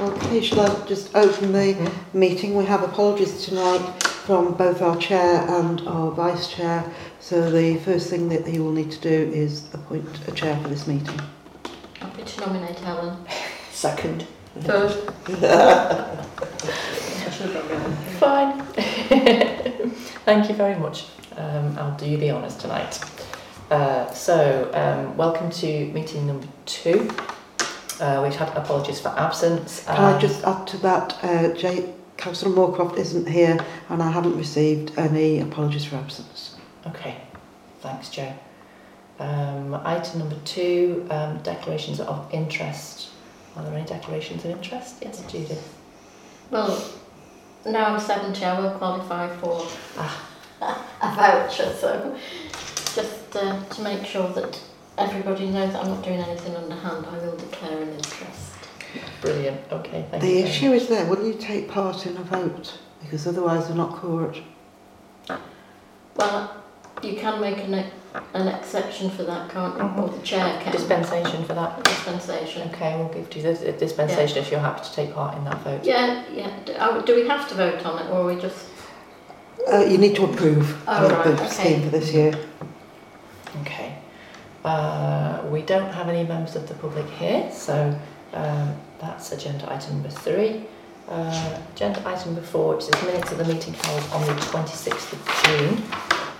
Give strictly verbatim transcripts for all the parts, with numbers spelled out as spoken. Okay, shall I just open the mm-hmm. meeting? We have apologies tonight from both our chair and our vice chair. So the first thing that he will need to do is appoint a chair for this meeting. I'll be to nominate Helen. Second. Third. Fine. Thank you very much. Um, I'll do the honours tonight. Uh, so, um, welcome to meeting number two. Uh, we've had apologies for absence. Can I just add to that, uh, Jay, Councillor Moorcroft isn't here and I haven't received any apologies for absence. Okay, thanks, Joe. Um, item number two, um, declarations of interest. Are there any declarations of interest? Yes, Judith. Well, now I'm seven chair, I will qualify for ah. a voucher, so just uh, to make sure that everybody knows that I'm not doing anything underhand, I will declare an interest. Brilliant, okay, thank the you. The issue is there, will you take part in a vote? Because otherwise they're not court. Well, you can make an, an exception for that, can't you? Mm-hmm. Or the chair can. Dispensation for that? Dispensation. Okay, we'll give you the dispensation yeah. if you're happy to take part in that vote. Yeah, yeah. Do we have to vote on it, or are we just... Uh, you need to approve oh, the right, okay. scheme for this year. Okay. Uh, we don't have any members of the public here, so um, that's agenda item number three. Uh, agenda item number four, which is minutes of the meeting held on the twenty-sixth of June.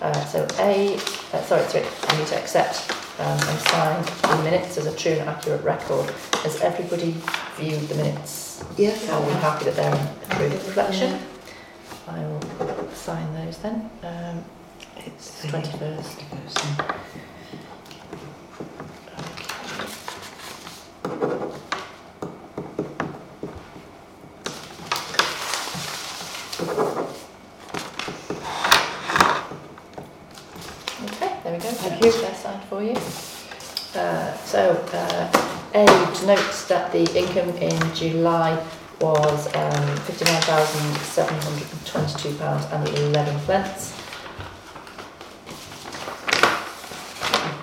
Uh, so A, uh, sorry, sorry, I need to accept um, and sign the minutes as a true and accurate record. Has everybody viewed the minutes? Yes. Are we happy that they're a true reflection? Yeah. I will sign those then. Um, it's the twenty-first. For you. Uh, so, uh, A, notes that the income in July was um, fifty-nine thousand seven hundred twenty-two pounds and eleven pence.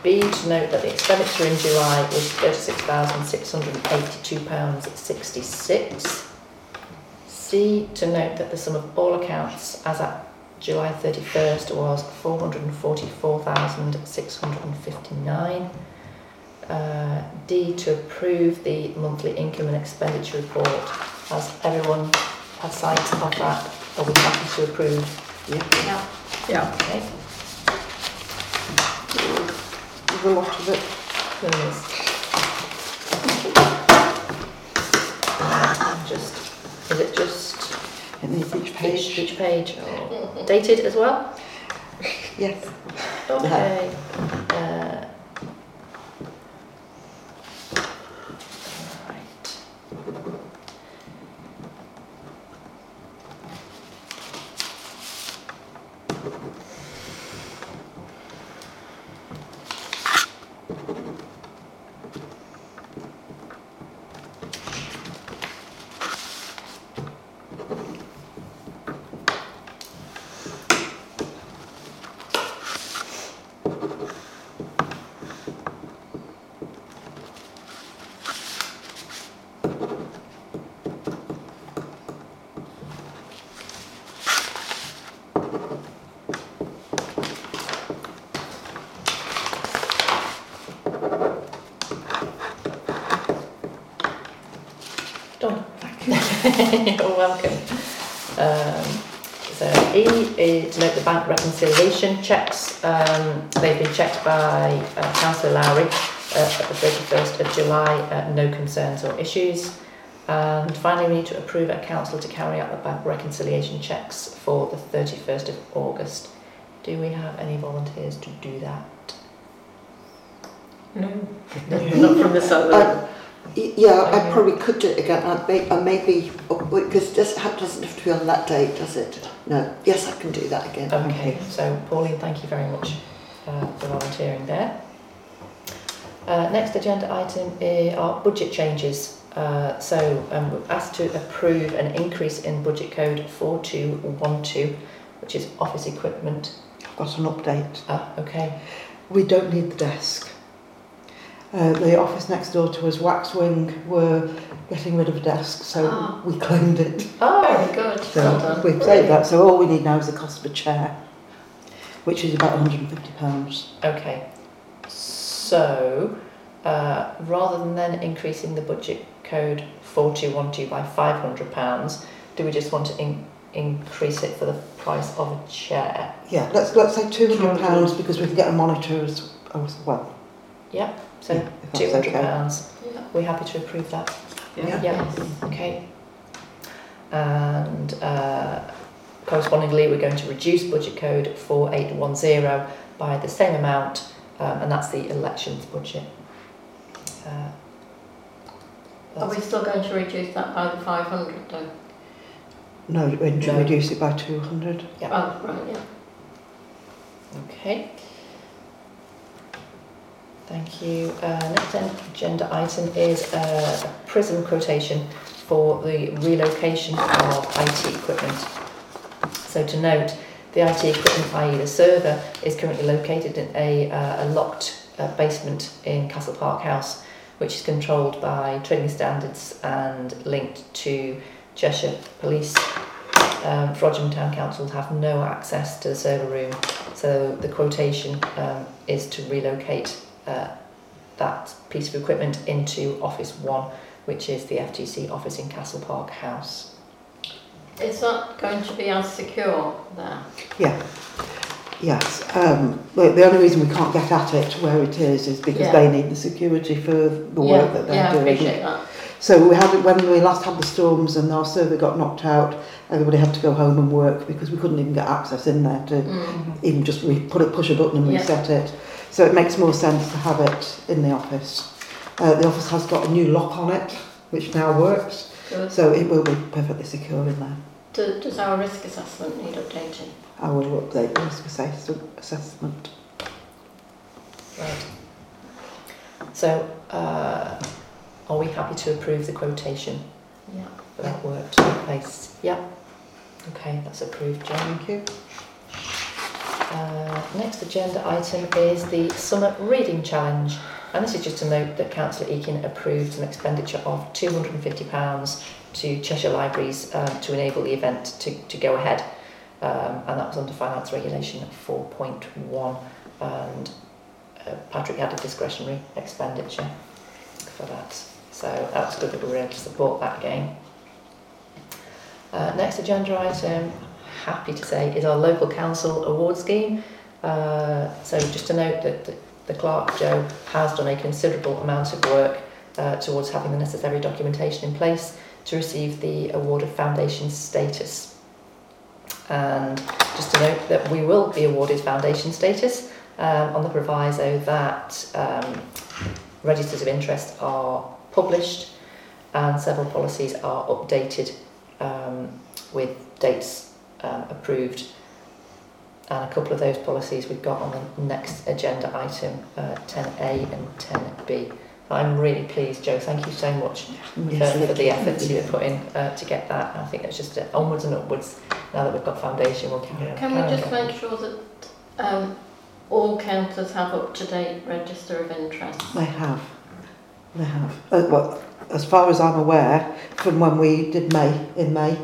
B, to note that the expenditure in July was thirty-six thousand six hundred eighty-two pounds sixty-six. C, to note that the sum of all accounts as at July thirty-first was four hundred forty-four thousand six hundred fifty-nine. Uh, D, to approve the monthly income and expenditure report. Has everyone had sight of that? Are we happy to approve? Yeah. Yeah. yeah. Okay. There's a lot of it. There is. Uh, just, is it just... Each page. Each, each page. Oh. Dated as well? Yes. Okay. Uh, right. You're welcome. Um, so E is to note the bank reconciliation checks. Um, they've been checked by uh, Councillor Lowry uh, at the thirty-first of July. Uh, no concerns or issues. And finally, we need to approve a council to carry out the bank reconciliation checks for the thirty-first of August. Do we have any volunteers to do that? No. Not from the Southern. Yeah, I probably could do it again. I may, I maybe because this doesn't have to be on that date, does it? No. Yes, I can do that again. Okay. So, Pauline, thank you very much uh, for volunteering there. Uh, next agenda item are budget changes. Uh, so, um, we're asked to approve an increase in budget code four two one two, which is office equipment. I've got an update. Ah, okay. We don't need the desk. Uh, the office next door to us, Wax Wing, were getting rid of a desk, so oh. we claimed it. Oh, very good. So well done. We've saved that, so all we need now is the cost of a chair, which is about one hundred fifty pounds. Okay. So, uh, rather than then increasing the budget code four two one two by five hundred pounds, do we just want to in- increase it for the price of a chair? Yeah, let's let's say two hundred pounds, because we can get a monitor as well. Yeah, so yeah, two hundred pounds. Okay. Yeah. We're happy to approve that. Yeah. yeah. yeah. Okay. And uh, correspondingly, we're going to reduce budget code four eight one zero by the same amount, um, and that's the elections budget. Uh, Are we still going to reduce that by the five hundred though? No, we're going to no. reduce it by two hundred. Yeah. Oh, right, yeah. Okay. Thank you. Uh, next agenda item is uh, a PRISM quotation for the relocation of I T equipment. So to note, the I T equipment, that is the server, is currently located in a, uh, a locked uh, basement in Castle Park House, which is controlled by Trading Standards and linked to Cheshire Police. Um, Frodsham Town Council have no access to the server room, so the quotation um, is to relocate Uh, that piece of equipment into Office One, which is the F T C office in Castle Park House. Is that going to be as secure there? Yeah, yes. Um, look, the only reason we can't get at it where it is is because yeah. they need the security for the work yeah. that they're yeah, doing. Yeah, I appreciate that. So we had it when we last had the storms and our server got knocked out. Everybody had to go home and work because we couldn't even get access in there to mm-hmm. even just re- put it, push a button and yeah. reset it. So it makes more sense to have it in the office. Uh, the office has got a new lock on it, which now works. Good. So it will be perfectly secure in there. Do, does our risk assessment need updating? I will update the risk assess- assessment. Right. So, uh, are we happy to approve the quotation? Yeah. For that work to be placed? Yeah. Okay, that's approved, Jane. Thank you. Uh, next agenda item is the Summer Reading Challenge, and this is just to note that Councillor Eakin approved an expenditure of two hundred fifty pounds to Cheshire Libraries um, to enable the event to, to go ahead, um, and that was under Finance Regulation four point one, and uh, Patrick had a discretionary expenditure for that, so that's good that we were able to support that again. Uh, next agenda item, happy to say, is our local council award scheme. Uh, so just to note that the, the clerk, Joe, has done a considerable amount of work uh, towards having the necessary documentation in place to receive the award of foundation status. And just to note that we will be awarded foundation status um, on the proviso that um, registers of interest are published and several policies are updated um, with dates Um, approved, and a couple of those policies we've got on the next agenda item, uh, ten A and ten B. I'm really pleased, Joe, thank you so much yes, for, for the efforts you put in uh, to get that. I think it's just uh, onwards and upwards now that we've got foundation. We'll carry on. Can we just on. make sure that um, all councils have up-to-date register of interest? They have, they have. Uh, well, as far as I'm aware, from when we did May, in May,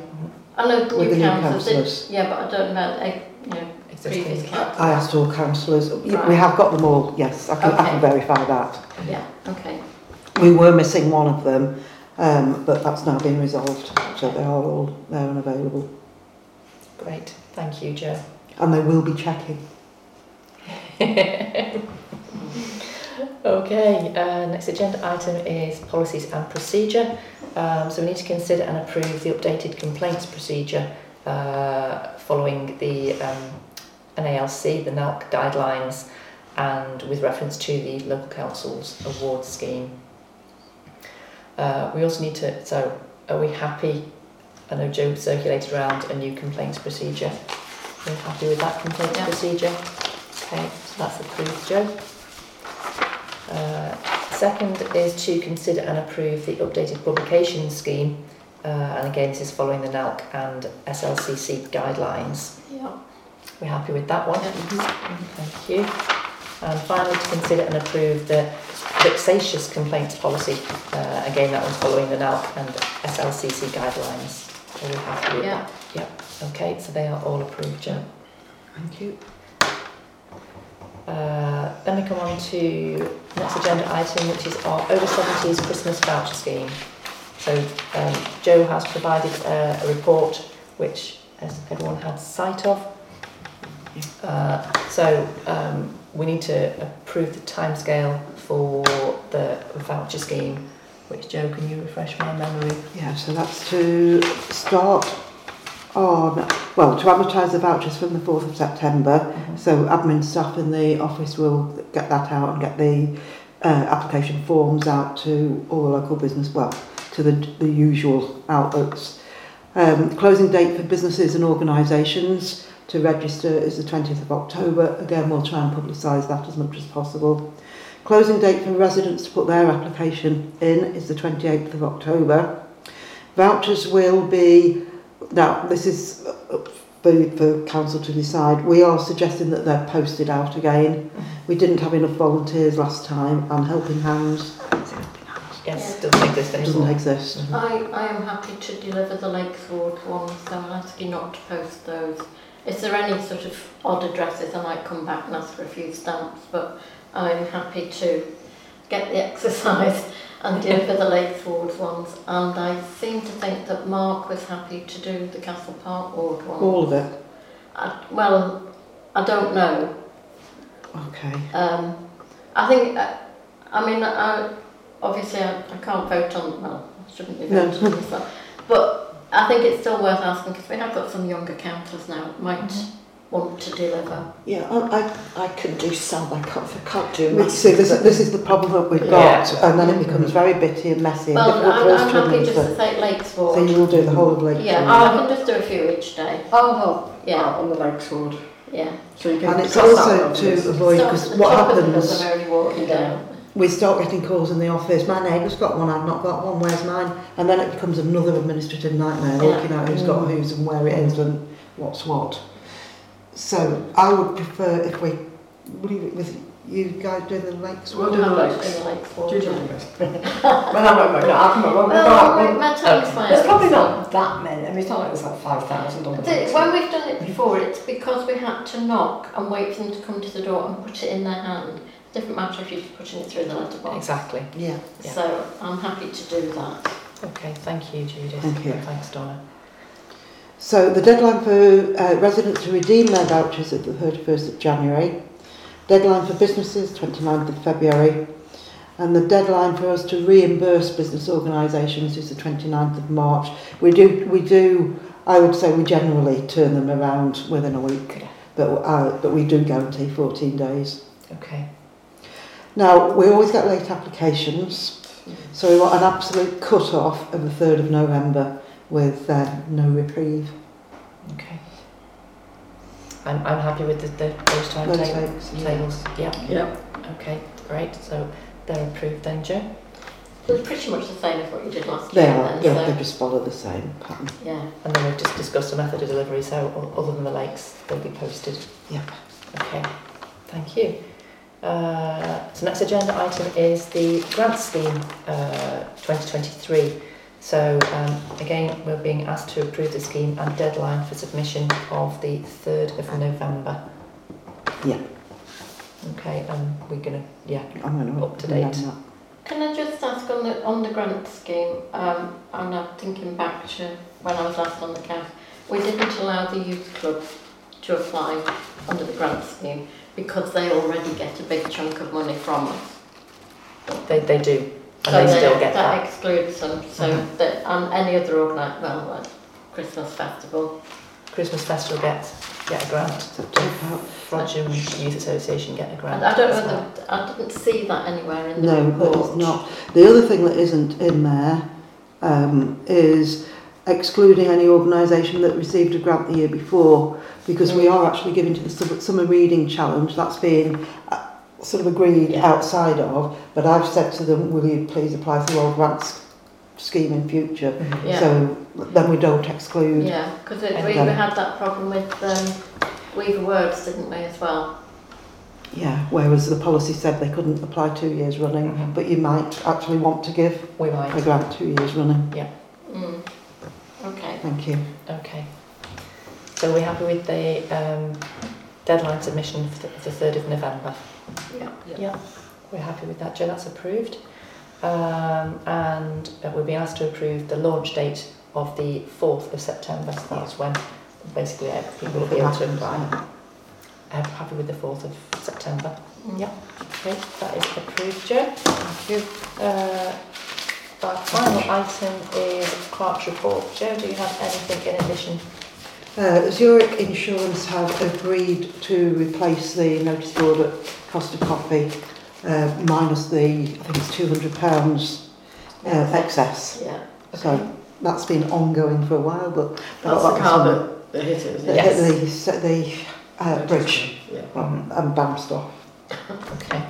I know new councillors. Yeah, but I don't know, like, you know, previous councillors. I asked all councillors. Right. We have got them all, yes. I can, okay. I can verify that. Yeah, okay. We were missing one of them, um, but that's now been resolved. So they are all there and available. Great. Thank you, Jo. And they will be checking. Okay, uh, next agenda item is policies and procedure. Um, so we need to consider and approve the updated complaints procedure uh, following the um, N A L C, the N A L C guidelines, and with reference to the local council's award scheme. Uh, we also need to, so are we happy? I know Joe circulated around a new complaints procedure. We're happy with that complaints yeah. procedure. Okay, so that's approved, Joe. Uh, second is to consider and approve the updated publication scheme, uh, and again this is following the N A L C and S L C C guidelines. Yeah. We're happy with that one. Yeah. Mm-hmm. Thank you. And finally, to consider and approve the vexatious complaints policy. Uh, again, that one's following the N A L C and S L C C guidelines. Are we happy with that? Yeah. Yeah. Okay, so they are all approved, Jo. Thank you. Uh, then we come on to next agenda item, which is our over seventies Christmas voucher scheme. So um, Jo has provided uh, a report which as everyone had sight of. Uh, so um, we need to approve the timescale for the voucher scheme, which Jo, can you refresh my memory? Yeah, so that's to start on, well, to advertise the vouchers from the fourth of September. Mm-hmm. So admin staff in the office will get that out and get the uh, application forms out to all the local business, well, to the, the usual outlets. Um, closing date for businesses and organisations to register is the twentieth of October. Again, we'll try and publicise that as much as possible. Closing date for residents to put their application in is the twenty-eighth of October. Vouchers will be, now this is food for council to decide, we are suggesting that they're posted out again. We didn't have enough volunteers last time, and Helping Hands, yes, yeah. doesn't exist anymore. Doesn't exist. Mm-hmm. I, I am happy to deliver the Lakes Ward one, so I'm asking not to post those. If there are any sort of odd addresses, I might come back and ask for a few stamps, but I'm happy to get the exercise and deliver the Lakes Ward ones. And I seem to think that Mark was happy to do the Castle Park Ward ones. All of it? I, well, I don't know. Okay. Um, I think, uh, I mean, I... Obviously, I, I can't vote on, well, I shouldn't be voting no. on this one. But I think it's still worth asking, because we have got some younger councillors now that might mm-hmm. want to deliver. Yeah, I I, I can do some, I can't, I can't do much. See, this, this is the problem that we've got, yeah. and then it becomes very bitty and messy. Well, and I'm, I'm happy just to say Lakes Ward. So you will do the whole of Lakes yeah. Ward? Yeah, oh, I can just do a few each day. Oh, oh. yeah, oh, on the Lakes Ward. Yeah. So you can and it's also to this. avoid, because what happens... We start getting calls in the office, my neighbour's got one, I've not got one, where's mine? And then it becomes another administrative nightmare, yeah. looking at who's mm. got whose and where it is and what's what. So I would prefer if we leave it with you guys doing the Lakes. We'll do the Lakes. Do the Lakes. Do you do the Lakes? Well, I'm not going to, I'm not going to. Well, my time's fine. There's probably not that many, I mean, it's not like there's like five thousand on the Lakes. When we've done it before, it's because we had to knock and wait for them to come to the door and put it in their hand. Different matter if you're putting it through the letterbox. Exactly. Yeah. yeah. So I'm happy to do that. Okay. Thank you, Judith. Thank you. Thanks, Donna. So the deadline for uh, residents to redeem their vouchers is the thirty-first of January. Deadline for businesses twenty-ninth of February, and the deadline for us to reimburse business organisations is the twenty-ninth of March. We do. We do. I would say we generally turn them around within a week, yeah. but uh, but we do guarantee fourteen days. Okay. Now, we always get late applications, so we want an absolute cut-off of the third of November with uh, no reprieve. Okay. I'm, I'm happy with the, the, those timetables. Yeah. yeah. Yeah. Okay, great. So they're approved then, Jo? They're pretty much the same as what you did last year. They are, then, yeah, so. They just follow the same pattern. Yeah. And then we've just discussed the method of delivery, so other than the Lakes, they'll be posted. Yep. Okay, thank you. Uh, so next agenda item is the grant scheme uh, twenty twenty-three. So um, again, we're being asked to approve the scheme and deadline for submission of the third of November. Yeah. Okay, um, we're gonna yeah. I'm gonna up to date. Can I just ask on the on the grant scheme? Um, I'm now thinking back to when I was last on the C A F. We didn't allow the youth club to apply under the grant scheme, because they already get a big chunk of money from us. They they do, and so they, they still get that. That excludes them, so mm-hmm. that and any other organisation, well, like Christmas Festival. Christmas Festival gets get a grant. Frodsham Youth Association get a grant. And I don't know, well. the, I didn't see that anywhere in the no, report. No, it's not. The other thing that isn't in there um, is excluding any organisation that received a grant the year before, because mm. we are actually giving to the summer reading challenge. That's been sort of agreed yeah. outside of, but I've said to them, will you please apply for your grants scheme in future, mm-hmm. yeah. so then we don't exclude. Yeah, because we, we had that problem with um, Weaver Words, didn't we, as well? Yeah, whereas the policy said they couldn't apply two years running, mm-hmm. but you might actually want to give we might. a grant two years running. Yeah. Mm. Okay. Thank you. Okay. So we're happy with the um, deadline submission for the third of November? Yeah. Yeah. Yeah. We're happy with that, Jo, that's approved. Um, and we'll be asked to approve the launch date of the fourth of September, so that's when basically people will be able to apply. I'm happy with the fourth of September. Mm. Yeah, okay, that is approved, Jo. Thank you. Uh, our final item is Clerk's report. Jo, do you have anything in addition? Uh, Zurich Insurance have agreed to replace the notice board at cost of copy, uh, minus the, I think it's two hundred pounds uh, excess. Yeah. Okay. So that's been ongoing for a while, but... That's the car that the hit is. Yes. The, the uh, bridge yeah. um, and bounced off. Okay.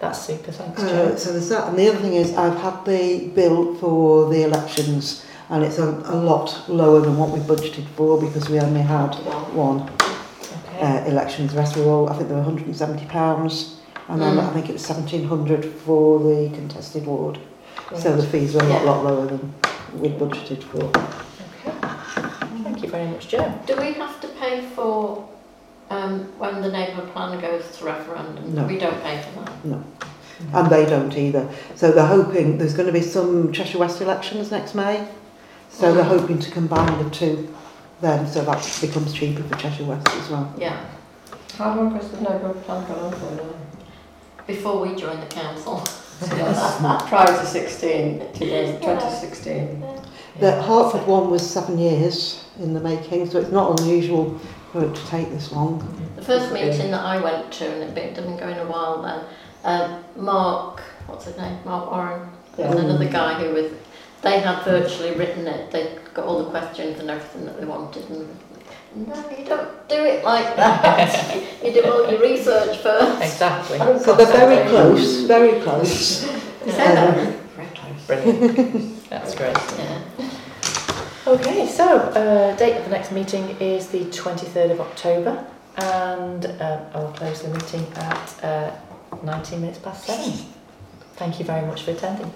That's super, thanks, uh, So there's that. And the other thing is I've had the bill for the elections, and it's a, a lot lower than what we budgeted for because we only had one okay. uh, election. The rest were all, I think they were one hundred seventy pounds, and then mm. I think it's seventeen hundred for the contested ward. Right. So the fees were a lot, yeah. lot lower than we budgeted for. Okay, thank you very much, Jo. Do we have to pay for um, when the neighbourhood plan goes to referendum? No. We don't pay for that? No. Mm-hmm. And they don't either. So they're hoping there's going to be some Cheshire West elections next May. So they're hoping to combine the two then, so that becomes cheaper for Cheshire West as well. Yeah. How long has the neighbourhood plan gone on for now? Before we joined the council. Yes. Prior to sixteen, twenty sixteen. Yeah. The Hartford one was seven years in the making, so it's not unusual for it to take this long. The first meeting that I went to, and it didn't go in a while then, uh, Mark, what's his name, Mark Warren, yeah. and another guy who was... They had virtually written it, they got all the questions and everything that they wanted. And no, you don't do it like that. You do all your research first. Exactly. So they're very close, very close. Yeah. Um, very close. Brilliant. That's great. Yeah. Okay, so uh, date of the next meeting is the twenty-third of October, and um, I'll close the meeting at uh, nineteen minutes past seven. Thank you very much for attending.